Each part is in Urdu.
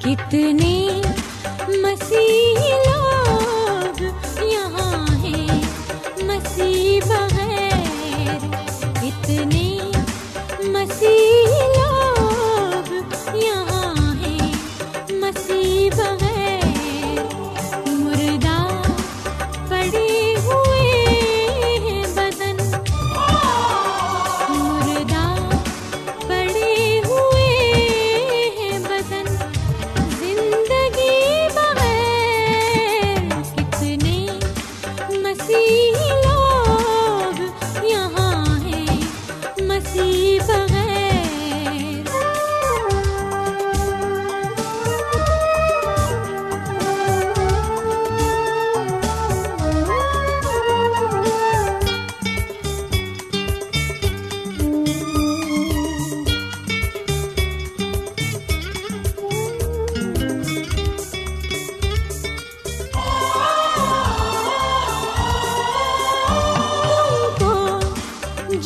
کتنے مسیح لوگ یہاں ہیں مسیح بغیر، کتنے مسیح لوگ یہاں ہیں مسیح بغیر،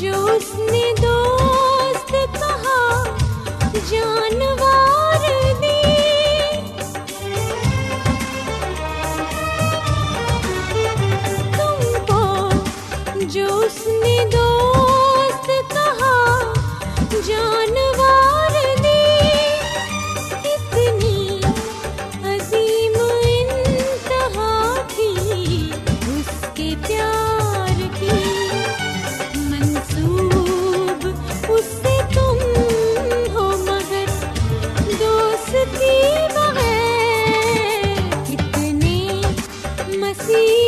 جو اس نے دوست کہا جانور نے، اتنی عظیم انتہا تھی اس کے پیار کی، منسوب اس سے تم ہو مگر دوستی بغیر، کتنے مسیح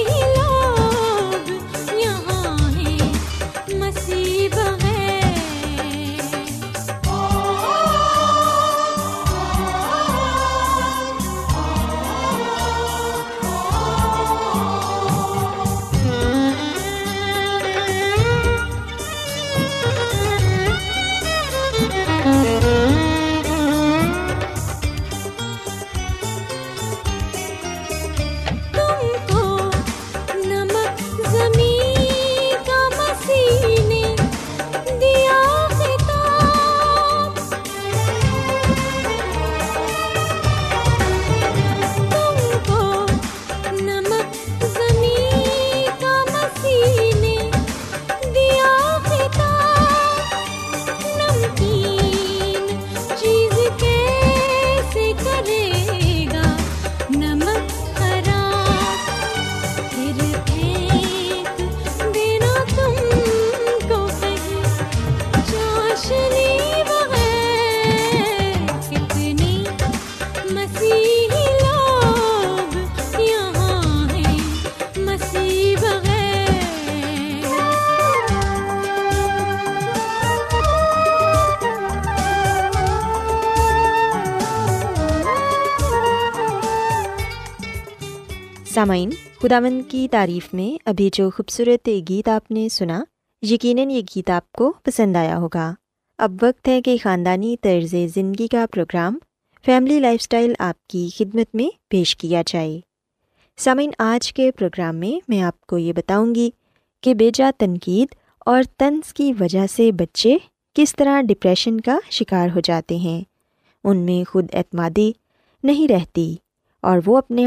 سامعین، خداوند کی تعریف میں ابھی جو خوبصورت گیت آپ نے سنا، یقیناً یہ گیت آپ کو پسند آیا ہوگا۔ اب وقت ہے کہ خاندانی طرز زندگی کا پروگرام فیملی لائف سٹائل آپ کی خدمت میں پیش کیا جائے۔ سامعین، آج کے پروگرام میں آپ کو یہ بتاؤں گی کہ بیجا تنقید اور طنز کی وجہ سے بچے کس طرح ڈپریشن کا شکار ہو جاتے ہیں، ان میں خود اعتمادی نہیں رہتی اور وہ اپنے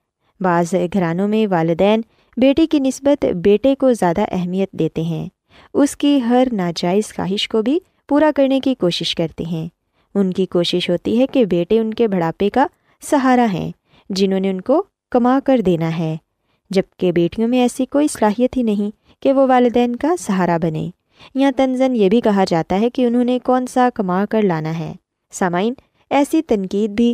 بعض گھرانوں میں والدین بیٹی کی نسبت بیٹے کو زیادہ اہمیت دیتے ہیں، اس کی ہر ناجائز خواہش کو بھی پورا کرنے کی کوشش کرتے ہیں۔ ان کی کوشش ہوتی ہے کہ بیٹے ان کے بڑھاپے کا سہارا ہیں جنہوں نے ان کو کما کر دینا ہے، جبکہ بیٹیوں میں ایسی کوئی صلاحیت ہی نہیں کہ وہ والدین کا سہارا بنیں، یا طنزاً یہ بھی کہا جاتا ہے کہ انہوں نے کون سا کما کر لانا ہے۔ سامعین، ایسی تنقید بھی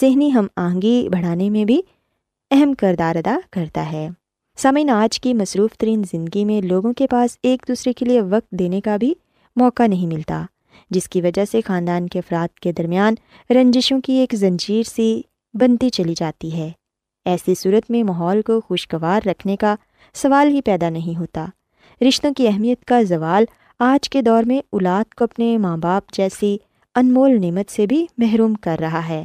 ذہنی ہم آہنگی بڑھانے میں بھی اہم کردار ادا کرتا ہے۔ سامعین، آج کی مصروف ترین زندگی میں لوگوں کے پاس ایک دوسرے کے لیے وقت دینے کا بھی موقع نہیں ملتا، جس کی وجہ سے خاندان کے افراد کے درمیان رنجشوں کی ایک زنجیر سی بنتی چلی جاتی ہے۔ ایسی صورت میں ماحول کو خوشگوار رکھنے کا سوال ہی پیدا نہیں ہوتا۔ رشتوں کی اہمیت کا زوال آج کے دور میں اولاد کو اپنے ماں باپ جیسی انمول نعمت سے بھی محروم کر رہا ہے۔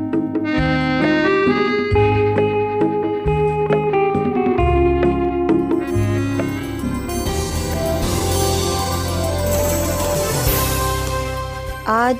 آج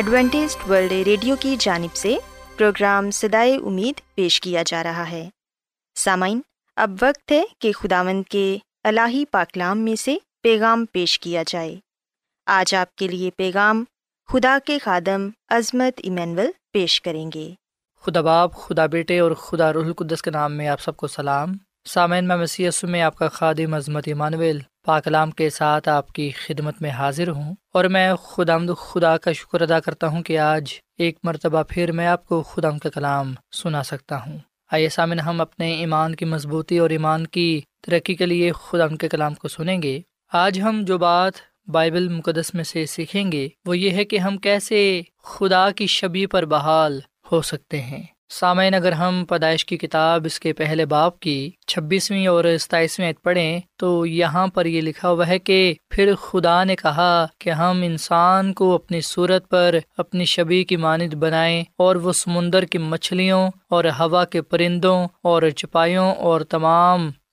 ایڈوینٹسٹ ورلڈ ریڈیو کی جانب سے پروگرام صدائے امید پیش کیا جا رہا ہے۔ سامعین، اب وقت ہے کہ خداوند کے الہی پاکلام میں سے پیغام پیش کیا جائے۔ آج آپ کے لیے پیغام خدا کے خادم عظمت ایمینول پیش کریں گے۔ خدا باپ، خدا بیٹے اور خدا روح القدس کے نام میں آپ سب کو سلام۔ سامعین، میں مسیح یسوع میں آپ کا خادم عظمت ایمینول پاکلام کے ساتھ آپ کی خدمت میں حاضر ہوں، اور میں خداوند خدا کا شکر ادا کرتا ہوں کہ آج ایک مرتبہ پھر میں آپ کو خداوند کا کلام سنا سکتا ہوں۔ آئیے سامعین، ہم اپنے ایمان کی مضبوطی اور ایمان کی ترقی کے لیے خداوند کے کلام کو سنیں گے۔ آج ہم جو بات بائبل مقدس میں سے سیکھیں گے وہ یہ ہے کہ ہم کیسے خدا کی شبیہ پر بحال ہو سکتے ہیں۔ سامعین اگر ہم پیدائش کی کتاب اس کے پہلے باب کی 26ویں اور 27ویں آیت پڑھیں تو یہاں پر یہ لکھا ہوا ہے کہ پھر خدا نے کہا کہ ہم انسان کو اپنی صورت پر اپنی شبیہ کی مانند بنائیں اور وہ سمندر کی مچھلیوں اور ہوا کے پرندوں اور چپائیوں اور تمام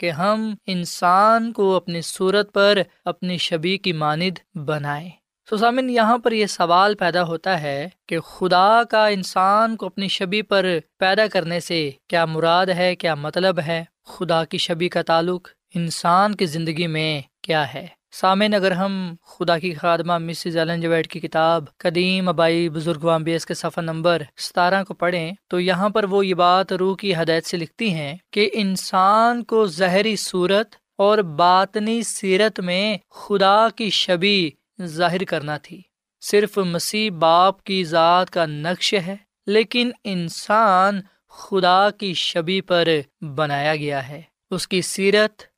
کہ ہم انسان کو اپنی صورت پر اپنی شبیہ کی مانند بنائیں۔ تو سامعین، یہاں پر یہ سوال پیدا ہوتا ہے کہ خدا کا انسان کو اپنی شبیہ پر پیدا کرنے سے کیا مراد ہے، کیا مطلب ہے؟ خدا کی شبیہ کا تعلق انسان کی زندگی میں کیا ہے؟ سامعین، اگر ہم خدا کی خادمہ مسز ایلن جی وائٹ کی کتاب قدیم ابائی بزرگواں بیس کے صفحہ نمبر 17 کو پڑھیں تو یہاں پر وہ یہ بات روح کی ہدایت سے لکھتی ہیں کہ انسان کو ظاہری صورت اور باطنی سیرت میں خدا کی شبیہ ظاہر کرنا تھی۔ صرف مسیح باپ کی ذات کا نقش ہے، لیکن انسان خدا کی شبیہ پر بنایا گیا ہے۔ اس کی سیرت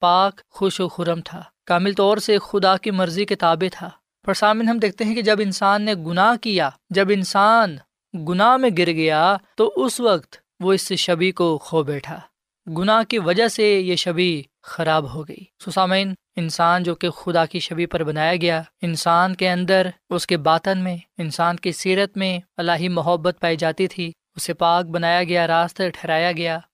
پاک خوش و خرم تھا، کامل طور سے خدا کی مرضی کے تابع تھا۔ پر سامعین، ہم دیکھتے ہیں کہ جب انسان نے گناہ کیا، جب انسان گناہ میں گر گیا تو اس وقت وہ اس شبیہ کو کھو بیٹھا۔ گناہ کی وجہ سے یہ شبیہ خراب ہو گئی۔ سو سامعین، انسان جو کہ خدا کی شبیہ پر بنایا گیا، انسان کے اندر، اس کے باطن میں، انسان کی سیرت میں الہی محبت پائی جاتی تھی، اسے پاک بنایا گیا، راستہ ٹھہرایا گیا۔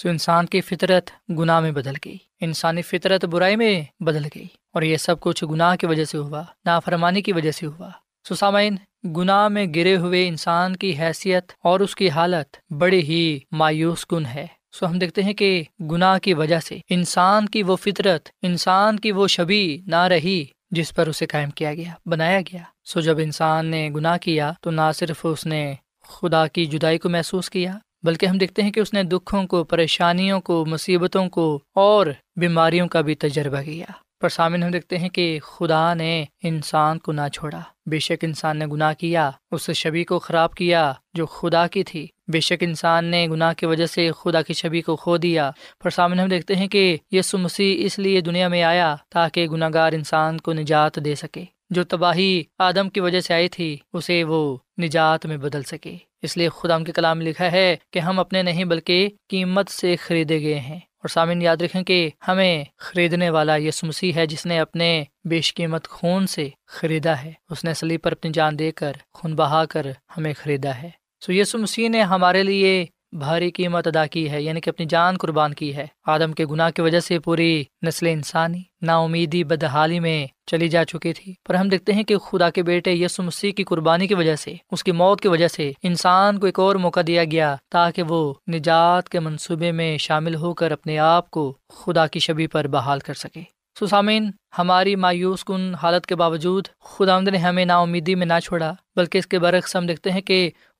سو انسان کی فطرت گناہ میں بدل گئی، انسانی فطرت برائی میں بدل گئی، اور یہ سب کچھ گناہ کی وجہ سے ہوا، نافرمانی کی وجہ سے ہوا۔ سو سامعین، گناہ میں گرے ہوئے انسان کی حیثیت اور اس کی حالت بڑی ہی مایوس کن ہے۔ سو ہم دیکھتے ہیں کہ گناہ کی وجہ سے انسان کی وہ فطرت، انسان کی وہ شبیہ نہ رہی جس پر اسے قائم کیا گیا، بنایا گیا۔ سو جب انسان نے گناہ کیا تو نہ صرف اس نے خدا کی جدائی کو محسوس کیا، بلکہ ہم دیکھتے ہیں کہ اس نے دکھوں کو، پریشانیوں کو، مصیبتوں کو اور بیماریوں کا بھی تجربہ کیا۔ اور سامن ہم دیکھتے ہیں کہ خدا نے انسان کو نہ چھوڑا، بے شک انسان نے گناہ کیا، اس شبیہ کو خراب کیا جو خدا کی تھی، بے شک انسان نے گناہ کی وجہ سے خدا کی شبیہ کو کھو دیا۔ پر سامنے ہم دیکھتے ہیں کہ یسوع مسیح اس لیے دنیا میں آیا تاکہ گناہ گار انسان کو نجات دے سکے، جو تباہی آدم کی وجہ سے آئی تھی اسے وہ نجات میں بدل سکے۔ اس لیے خدا کے کلام لکھا ہے کہ ہم اپنے نہیں بلکہ قیمت سے خریدے گئے ہیں، اور سامعین یاد رکھیں کہ ہمیں خریدنے والا یسوع مسیح ہے جس نے اپنے بیش قیمت خون سے خریدا ہے، اس نے صلیب پر اپنی جان دے کر خون بہا کر ہمیں خریدا ہے۔ یسوع مسیح نے ہمارے لیے بھاری قیمت ادا کی ہے، یعنی کہ اپنی جان قربان کی ہے۔ آدم کے گناہ کی وجہ سے پوری نسل انسانی نا امیدی بدحالی میں چلی جا چکی تھی، پر ہم دیکھتے ہیں کہ خدا کے بیٹے یسوع مسیح کی قربانی کی وجہ سے، اس کی موت کی وجہ سے انسان کو ایک اور موقع دیا گیا تاکہ وہ نجات کے منصوبے میں شامل ہو کر اپنے آپ کو خدا کی شبیہ پر بحال کر سکے۔ سامعین، ہماری مایوس کن حالت کے باوجود خداوند نے ہمیں نا امیدی میں نہ چھوڑا، بلکہ اس کے برعکس ہم دیکھتے ہیں کہ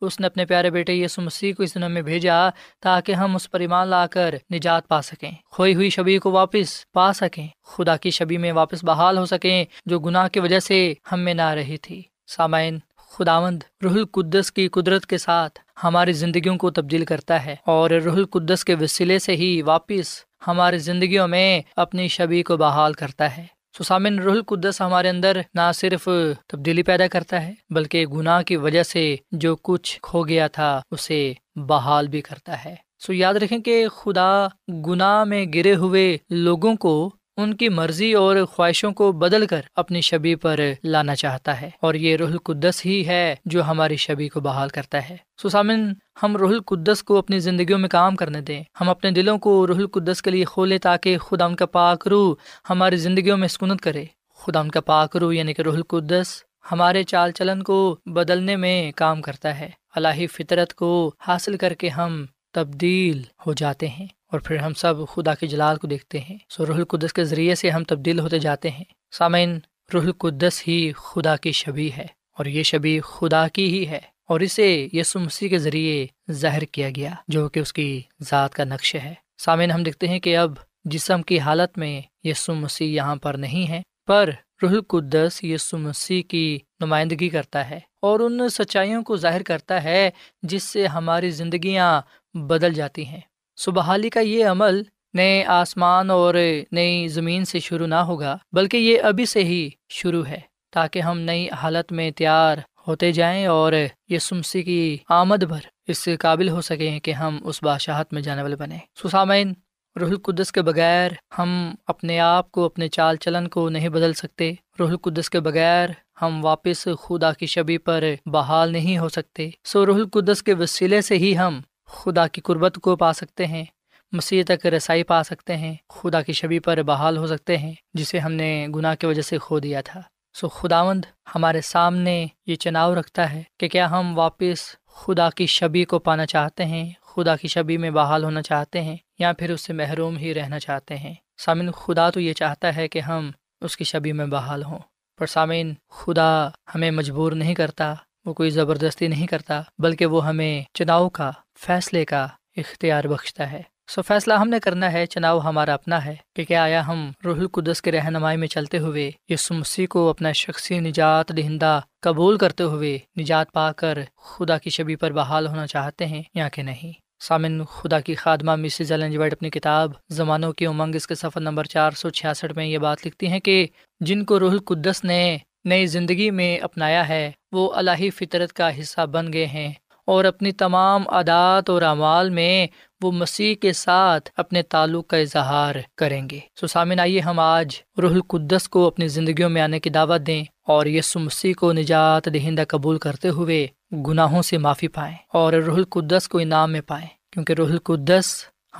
اس نے اپنے پیارے بیٹے یسوع مسیح کو اس دنیا میں بھیجا تاکہ ہم اس پر ایمان لا کر نجات پا سکیں، کھوئی ہوئی شبیہ کو واپس پا سکیں، خدا کی شبیہ میں واپس بحال ہو سکیں جو گناہ کی وجہ سے ہم میں نہ رہی تھی۔ سامعین، خداوند روح القدس کی قدرت کے ساتھ ہماری زندگیوں کو تبدیل کرتا ہے، اور روح القدس کے وسیلے سے ہی واپس ہماری زندگیوں میں اپنی شبیہ کو بحال کرتا ہے۔ سامن، روح القدس ہمارے اندر نہ صرف تبدیلی پیدا کرتا ہے بلکہ گناہ کی وجہ سے جو کچھ کھو گیا تھا اسے بحال بھی کرتا ہے۔ یاد رکھیں کہ خدا گناہ میں گرے ہوئے لوگوں کو ان کی مرضی اور خواہشوں کو بدل کر اپنی شبیہ پر لانا چاہتا ہے، اور یہ روح القدس ہی ہے جو ہماری شبیہ کو بحال کرتا ہے۔ سامن، ہم روح القدس کو اپنی زندگیوں میں کام کرنے دیں، ہم اپنے دلوں کو روح القدس کے لیے کھولیں تاکہ خدا ان کا پاک روح ہماری زندگیوں میں سکونت کرے۔ خدا ان کا پاک روح یعنی کہ روح القدس ہمارے چال چلن کو بدلنے میں کام کرتا ہے۔ الہی فطرت کو حاصل کر کے ہم تبدیل ہو جاتے ہیں، اور پھر ہم سب خدا کے جلال کو دیکھتے ہیں۔ روح القدس کے ذریعے سے ہم تبدیل ہوتے جاتے ہیں۔ سامعین، روح القدس ہی خدا کی شبیہ ہے، اور یہ شبیہ خدا کی ہی ہے، اور اسے یسوع مسیح کے ذریعے ظاہر کیا گیا جو کہ اس کی ذات کا نقش ہے۔ سامعین، ہم دیکھتے ہیں کہ اب جسم کی حالت میں یسوع مسیح یہاں پر نہیں ہے، پر روح القدس یسوع مسیح کی نمائندگی کرتا ہے اور ان سچائیوں کو ظاہر کرتا ہے جس سے ہماری زندگیاں بدل جاتی ہیں۔ بحالی کا یہ عمل نئے آسمان اور نئی زمین سے شروع نہ ہوگا، بلکہ یہ ابھی سے ہی شروع ہے تاکہ ہم نئی حالت میں تیار ہوتے جائیں اور یسوع مسیح کی آمد بھر اس سے قابل ہو سکیں کہ ہم اس بادشاہت میں جانے والے بنیں۔ سامعین، روح القدس کے بغیر ہم اپنے آپ کو، اپنے چال چلن کو نہیں بدل سکتے۔ روح القدس کے بغیر ہم واپس خدا کی شبیہ پر بحال نہیں ہو سکتے۔ روح القدس کے وسیلے سے ہی ہم خدا کی قربت کو پا سکتے ہیں، مسیح تک رسائی پا سکتے ہیں، خدا کی شبیہ پر بحال ہو سکتے ہیں جسے ہم نے گناہ کی وجہ سے کھو دیا تھا۔ خداوند ہمارے سامنے یہ چناؤ رکھتا ہے کہ کیا ہم واپس خدا کی شبیہ کو پانا چاہتے ہیں، خدا کی شبیہ میں بحال ہونا چاہتے ہیں، یا پھر اس سے محروم ہی رہنا چاہتے ہیں۔ سامعین، خدا تو یہ چاہتا ہے کہ ہم اس کی شبیہ میں بحال ہوں، پر سامعین، خدا ہمیں مجبور نہیں کرتا، وہ کوئی زبردستی نہیں کرتا، بلکہ وہ ہمیں چناؤ کا، فیصلے کا اختیار بخشتا ہے۔ فیصلہ ہم نے کرنا ہے، چناؤ ہمارا اپنا ہے کہ کیا آیا ہم روح القدس کے رہنمائی میں چلتے ہوئے یسوع مسیح کو اپنا شخصی نجات دہندہ قبول کرتے ہوئے نجات پا کر خدا کی شبیہ پر بحال ہونا چاہتے ہیں یا کہ نہیں۔ سامن، خدا کی خادمہ مسز ایلن جی وائٹ اپنی کتاب زمانوں کی امنگ اس کے صفحہ نمبر 466 میں یہ بات لکھتی ہیں کہ جن کو روح القدس نے نئی زندگی میں اپنایا ہے وہ الہی فطرت کا حصہ بن گئے ہیں، اور اپنی تمام عادات اور اعمال میں وہ مسیح کے ساتھ اپنے تعلق کا اظہار کریں گے۔ سامعین، آئیے ہم آج روح القدس کو اپنی زندگیوں میں آنے کی دعوت دیں اور یسوع مسیح کو نجات دہندہ قبول کرتے ہوئے گناہوں سے معافی پائیں اور روح القدس کو انعام میں پائیں، کیونکہ روح القدس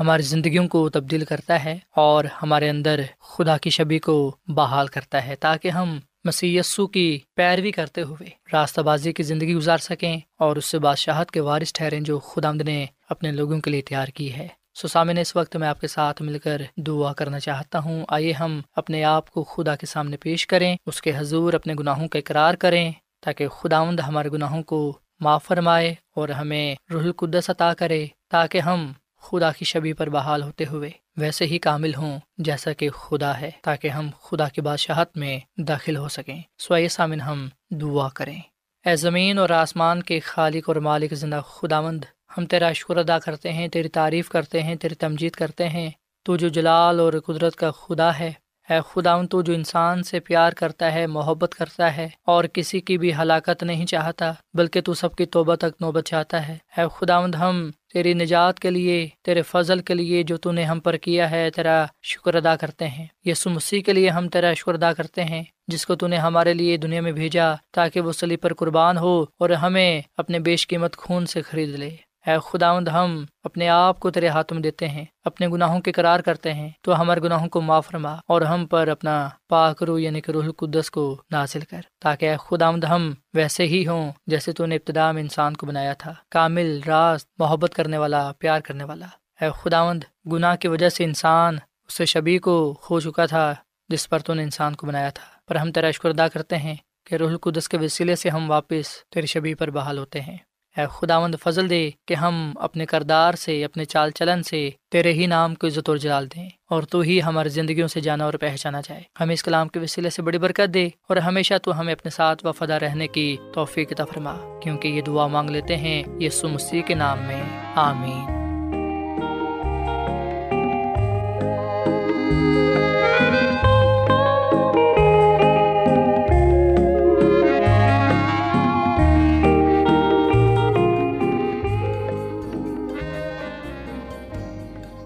ہماری زندگیوں کو تبدیل کرتا ہے اور ہمارے اندر خدا کی شبیہ کو بحال کرتا ہے تاکہ ہم مسیح یسوع کی پیروی کرتے ہوئے راستہ بازی کی زندگی گزار سکیں اور اس سے بادشاہت کے وارث ٹھہریں جو خداوند نے اپنے لوگوں کے لیے تیار کی ہے۔ سامعین، اس وقت میں آپ کے ساتھ مل کر دعا کرنا چاہتا ہوں۔ آئیے ہم اپنے آپ کو خدا کے سامنے پیش کریں، اس کے حضور اپنے گناہوں کا اقرار کریں تاکہ خداوند ہمارے گناہوں کو معاف فرمائے اور ہمیں روح القدس عطا کرے تاکہ ہم خدا کی شبیہ پر بحال ہوتے ہوئے ویسے ہی کامل ہوں جیسا کہ خدا ہے، تاکہ ہم خدا کی بادشاہت میں داخل ہو سکیں۔ سوائے سامن ہم دعا کریں۔ اے زمین اور آسمان کے خالق اور مالک زندہ خداوند، ہم تیرا شکر ادا کرتے ہیں، تیری تعریف کرتے ہیں، تیری تمجید کرتے ہیں۔ تو جو جلال اور قدرت کا خدا ہے، اے خداوند تو جو انسان سے پیار کرتا ہے، محبت کرتا ہے اور کسی کی بھی ہلاکت نہیں چاہتا، بلکہ تو سب کی توبہ تک نوبت چاہتا ہے۔ اے خداوند ہم تیری نجات کے لیے، تیرے فضل کے لیے جو تو نے ہم پر کیا ہے، تیرا شکر ادا کرتے ہیں۔ یسوع مسیح کے لیے ہم تیرا شکر ادا کرتے ہیں، جس کو تو نے ہمارے لیے دنیا میں بھیجا تاکہ وہ صلیب پر قربان ہو اور ہمیں اپنے بیش قیمت خون سے خرید لے۔ اے خداوند ہم اپنے آپ کو تیرے ہاتھوں میں دیتے ہیں، اپنے گناہوں کے اقرار کرتے ہیں، تو ہمارے گناہوں کو معاف فرما اور ہم پر اپنا پاک روح یعنی کہ روح القدس کو نازل کر، تاکہ اے خداوند ہم ویسے ہی ہوں جیسے تو نے ابتدا میں انسان کو بنایا تھا، کامل، راست، محبت کرنے والا، پیار کرنے والا۔ اے خداوند گناہ کی وجہ سے انسان اس سے شبیہ کو کھو چکا تھا جس پر تو نے انسان کو بنایا تھا، پر ہم تیرا شکر ادا کرتے ہیں کہ روح القدس کے وسیلے سے ہم واپس تیری شبیہ پر بحال ہوتے ہیں۔ اے خداوند فضل دے کہ ہم اپنے کردار سے، اپنے چال چلن سے تیرے ہی نام کو عزت اور جلال دیں، اور تو ہی ہماری زندگیوں سے جانا اور پہچانا جائے۔ ہمیں اس کلام کے وسیلے سے بڑی برکت دے اور ہمیشہ تو ہمیں اپنے ساتھ وفادار رہنے کی توفیق عطا فرما، کیونکہ یہ دعا مانگ لیتے ہیں یسوع مسیح کے نام میں، آمین۔